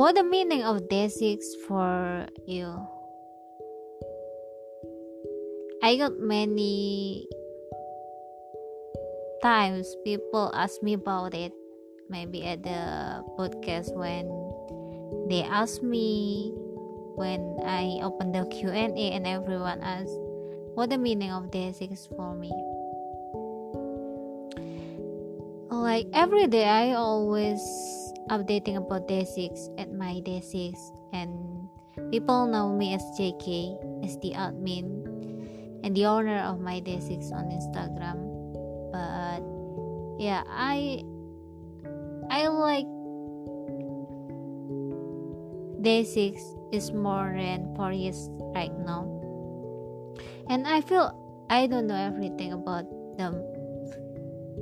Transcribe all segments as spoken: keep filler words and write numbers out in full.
What the meaning of day six for you? I got many times people ask me about it, maybe at the podcast when they ask me, when I open the Q and A and everyone asks what the meaning of day six for me. Like every day I always updating about day six at my day six, and people know me as J K, as the admin and the owner of my day six on Instagram. But yeah, I I like day six is more than four years right now, and I feel I don't know everything about them.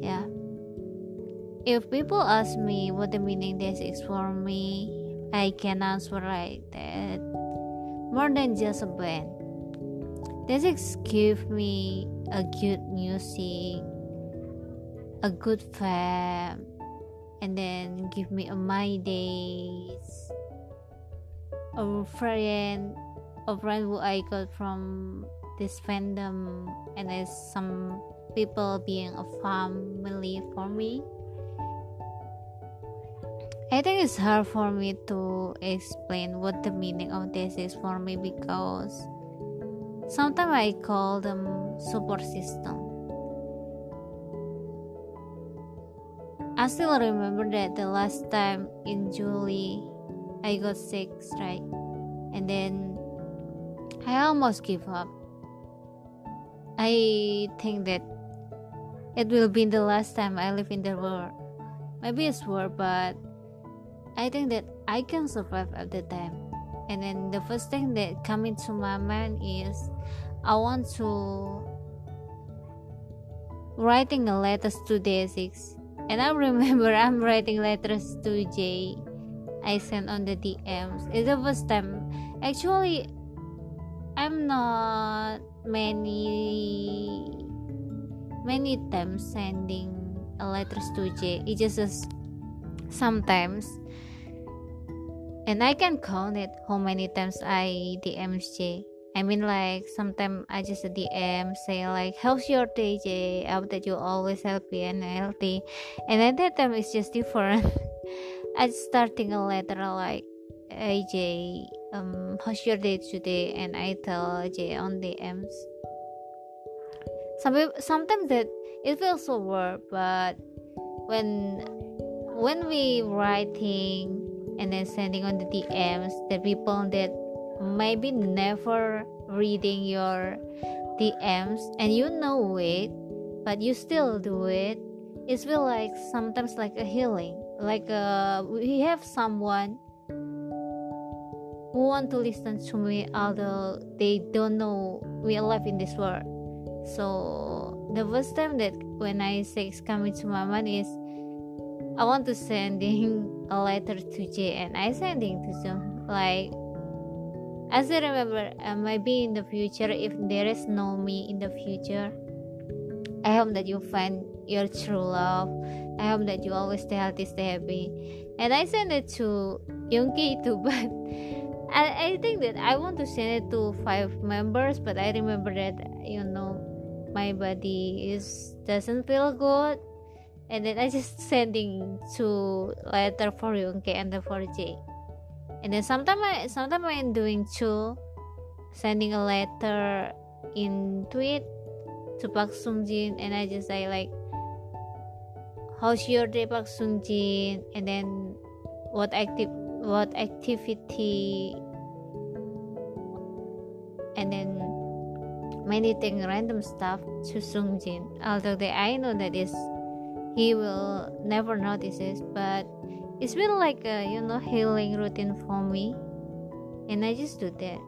Yeah, if people ask me what the meaning day six for me, I can answer like that, more than just a band. Day six give me a good music, a good vibe, and then give me a my days, a friend, a friend who I got from this fandom, and as some people being a family for me. I think it's hard for me to explain what the meaning of this is for me, because sometimes I call them support system. I still remember that the last time in July I got sick, right? And then I almost give up. I think that it will be the last time I live in the world. Maybe it's world, but I think that I can survive at the time. And then the first thing that come into my mind is I want to writing a letters to day six. And I remember I'm writing letters to J. I sent on the D Ms. It's the first time. Actually, I'm not many many times sending a letters to J. It just is sometimes. And I can count it how many times I D M J. I mean, like sometimes I just D M say like, "How's your day, J? I hope that you always healthy and healthy." And at that time it's just different. I starting a letter like, "Hey J, um, how's your day today?" And I tell J on D Ms. Some sometimes that it feels so weird, but when when we writing and then sending on the D Ms, the people that maybe never reading your D Ms and you know it, but you still do it, it feels like sometimes like a healing, like a, we have someone who want to listen to me although they don't know we are alive in this world. So the first time that when I say it's coming to my mind is I want to sending a letter to J, and I sending to them like, as I remember, uh, maybe in the future, if there is no me in the future, I hope that you find your true love. I hope that you always stay healthy, stay happy. And I send it to Young K too, but I, I think that I want to send it to five members, but I remember that, you know, my body is doesn't feel good. And then I just sending two letter for Young K and for J. And then sometimes I sometimes I'm doing two, sending a letter in tweet to Park Sungjin, and I just say like, "How's your day, Park Sungjin?" And then what active what activity, and then many things, random stuff to Sungjin. Although that I know that is, he will never notice it, but it's been like a, you know, healing routine for me, and I just do that.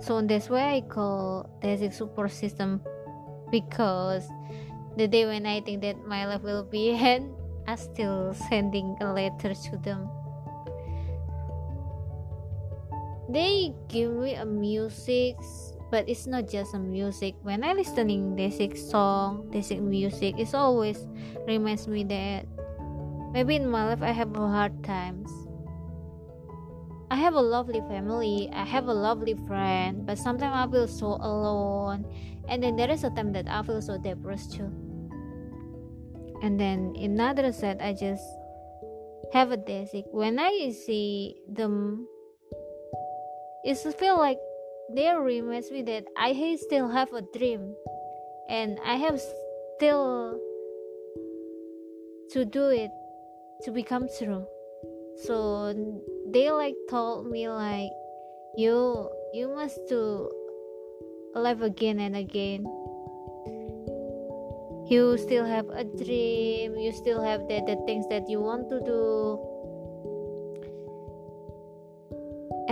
So that's why I call day six support system, because the day when I think that my life will be end, I'm still sending a letter to them. They give me a music, but it's not just a music. When I listening day six song, day six music, it always reminds me that Maybe in my life I have hard times. I have a lovely family, I have a lovely friend, but sometimes I feel so alone, and then there is a time that I feel so depressed too. And then in another side, I just have a day six. When I see them, it feels like they reminds me that I still have a dream, and I have still to do it to become true. So they like told me like, you you must to live again and again. You still have a dream, you still have the, the things that you want to do.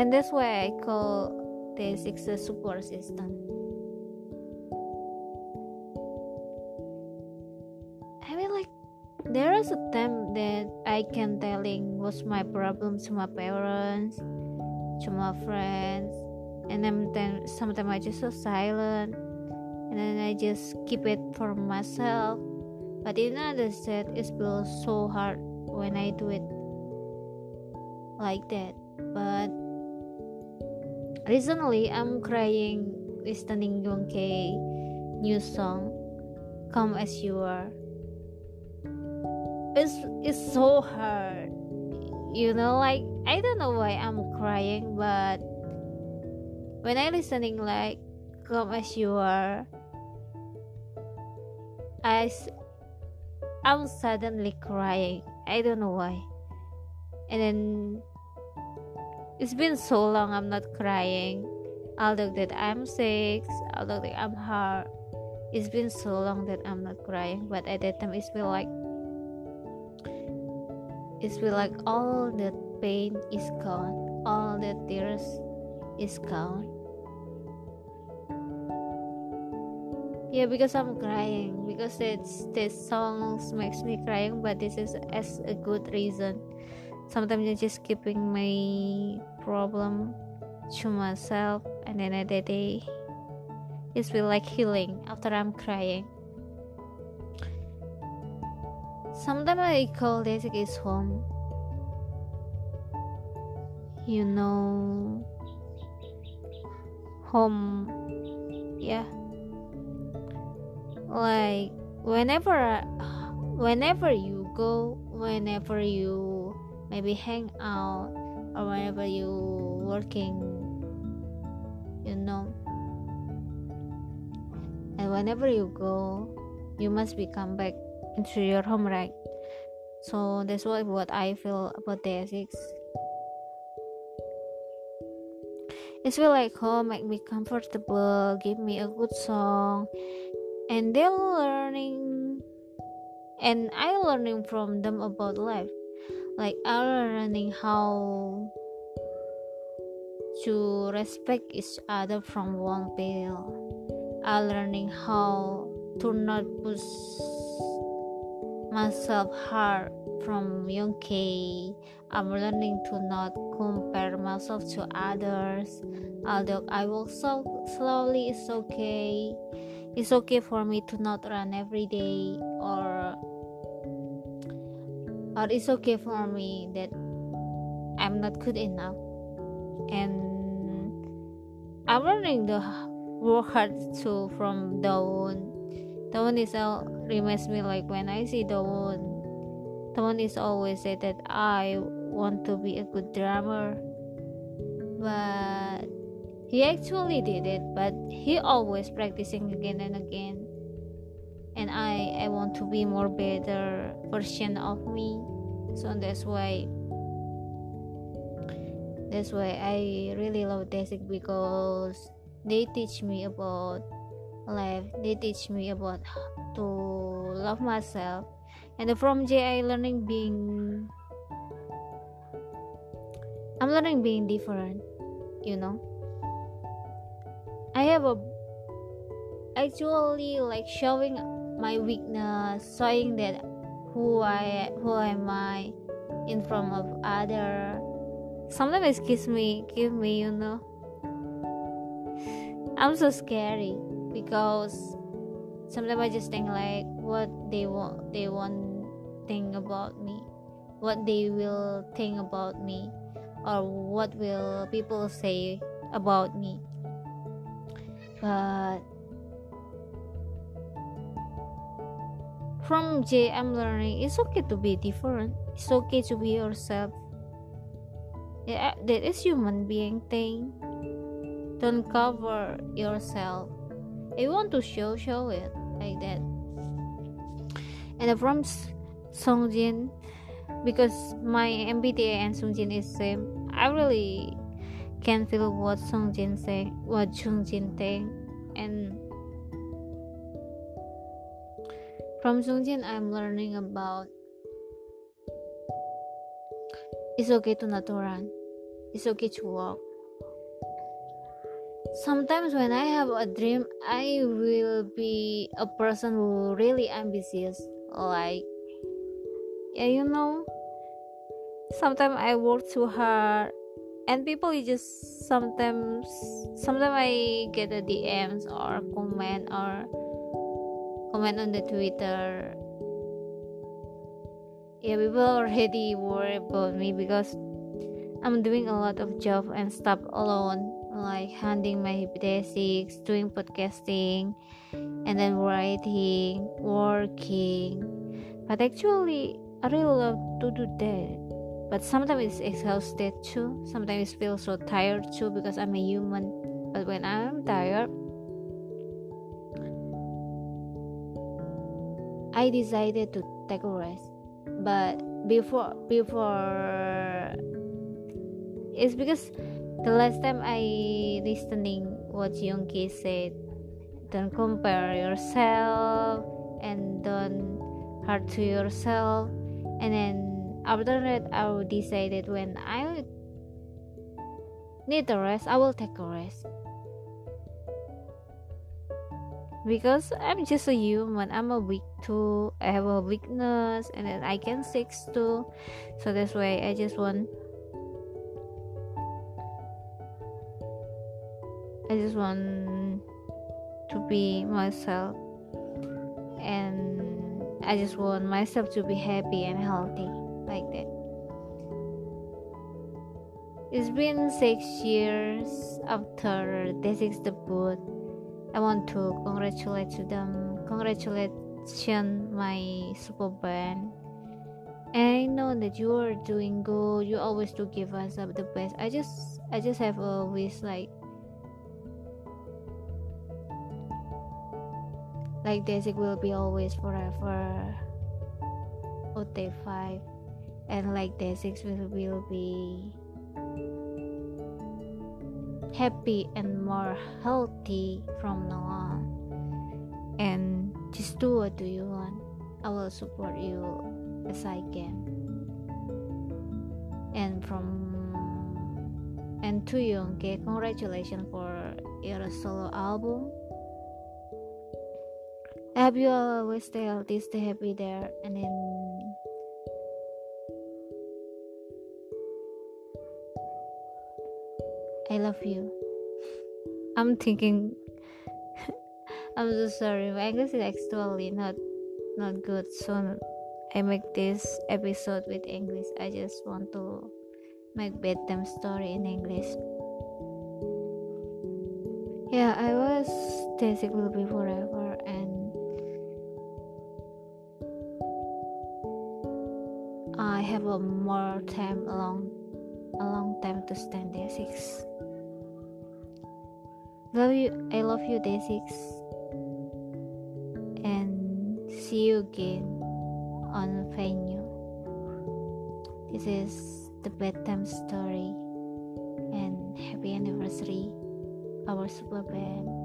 And that's why I call day six a support system. I mean, like, there is a time that I can telling what's my problem to my parents, to my friends, and then sometimes I just so silent, and then I just keep it for myself. But in another side, it feels so hard when I do it like that. But recently, I'm crying listening Young K new song, Come As You Are. It's, it's so hard, you know, like, I don't know why I'm crying, but when I listening like Come As You Are, I, I'm suddenly crying. I don't know why. And then it's been so long I'm not crying, although that I'm sick, although that I'm hurt. It's been so long that I'm not crying, but at that time it feel like It's feel like all that pain is gone, all that tears is gone. Yeah, because I'm crying, because it's, this song makes me crying, but this is as a good reason. Sometimes I'm just keeping my problem to myself, and then at the day, it feel like healing after I'm crying. Sometimes I call this is home. You know, home, yeah. Like whenever, whenever you go, whenever you maybe hang out, or whenever you working, you know, and whenever you go, you must be come back into your home, right? So that's what what I feel about day six. It feels like home, make me comfortable, give me a good song, and they're learning, and I learning from them about life. Like I'm learning how to respect each other from Wonpil. I'm learning how to not push myself hard from Young K. I'm learning to not compare myself to others. Although I walk so slowly, it's okay. It's okay for me to not run every day, or or it's okay for me that I'm not good enough. And I'm learning to work hard too from Dowoon. Dowoon is all reminds me like when I see Dowoon, Dowoon is always said that I want to be a good drummer, but he actually did it, but he always practicing again and again. And I, I want to be more better version of me, so that's why that's why I really love day six, because they teach me about life, they teach me about to love myself. And from J I learning being I'm learning being different, you know. I have a actually like showing my weakness, showing that who I who am I in front of other. Sometimes it gives me give me, you know, I'm so scary. Because sometimes I just think like what they want they want think about me, what they will think about me, or what will people say about me. But from J, I'm learning it's okay to be different, it's okay to be yourself. Yeah, that is human being thing. Don't cover yourself. If you want to show, show it like that. And from Sungjin, because my M B T I and Sungjin is same, I really can feel what Sungjin say, what Sungjin think. And from Sungjin, I'm learning about it's okay to not run. It's okay to walk. Sometimes when I have a dream, I will be a person who really ambitious. Like, yeah, you know, sometimes I work too hard, and people just sometimes, sometimes I get a D Ms or comment or comment on the Twitter. Yeah, people already worry about me because I'm doing a lot of job and stuff alone, like handling my D A Y six, doing podcasting, and then writing, working. But actually, I really love to do that, but sometimes it's exhausted too. Sometimes I feel so tired too, because I'm a human. But when I'm tired, I decided to take a rest. But before before it's because the last time I listening what Young K said, don't compare yourself and don't hurt to yourself. And then after that, I decided when I need a rest, I will take a rest. Because I'm just a human, I'm a weak too, I have a weakness, and then I can sick too. So that's why I just want I just want to be myself, and I just want myself to be happy and healthy like that. It's been six years after Day six debut. I want to congratulate to them, congratulations my super band. I know that you are doing good. You always do give us up the best. I just, I just have a wish like, like Day six will be always forever O T five, and like Day six will, will be happy and more healthy from now on. And just do what do you want. I will support you as I can. And from and to Young K, congratulations for your solo album. I hope you always stay healthy, stay happy there, and then I love you. I'm thinking I'm so sorry, my English is actually not not good, so I make this episode with English. I just want to make bedtime story in English. Yeah, I was Day six will be forever, and I have a more time, a long, a long time to stand Day six. Love you, I love you Day six, and see you again on venue. This is the bedtime story, and happy anniversary, our super band.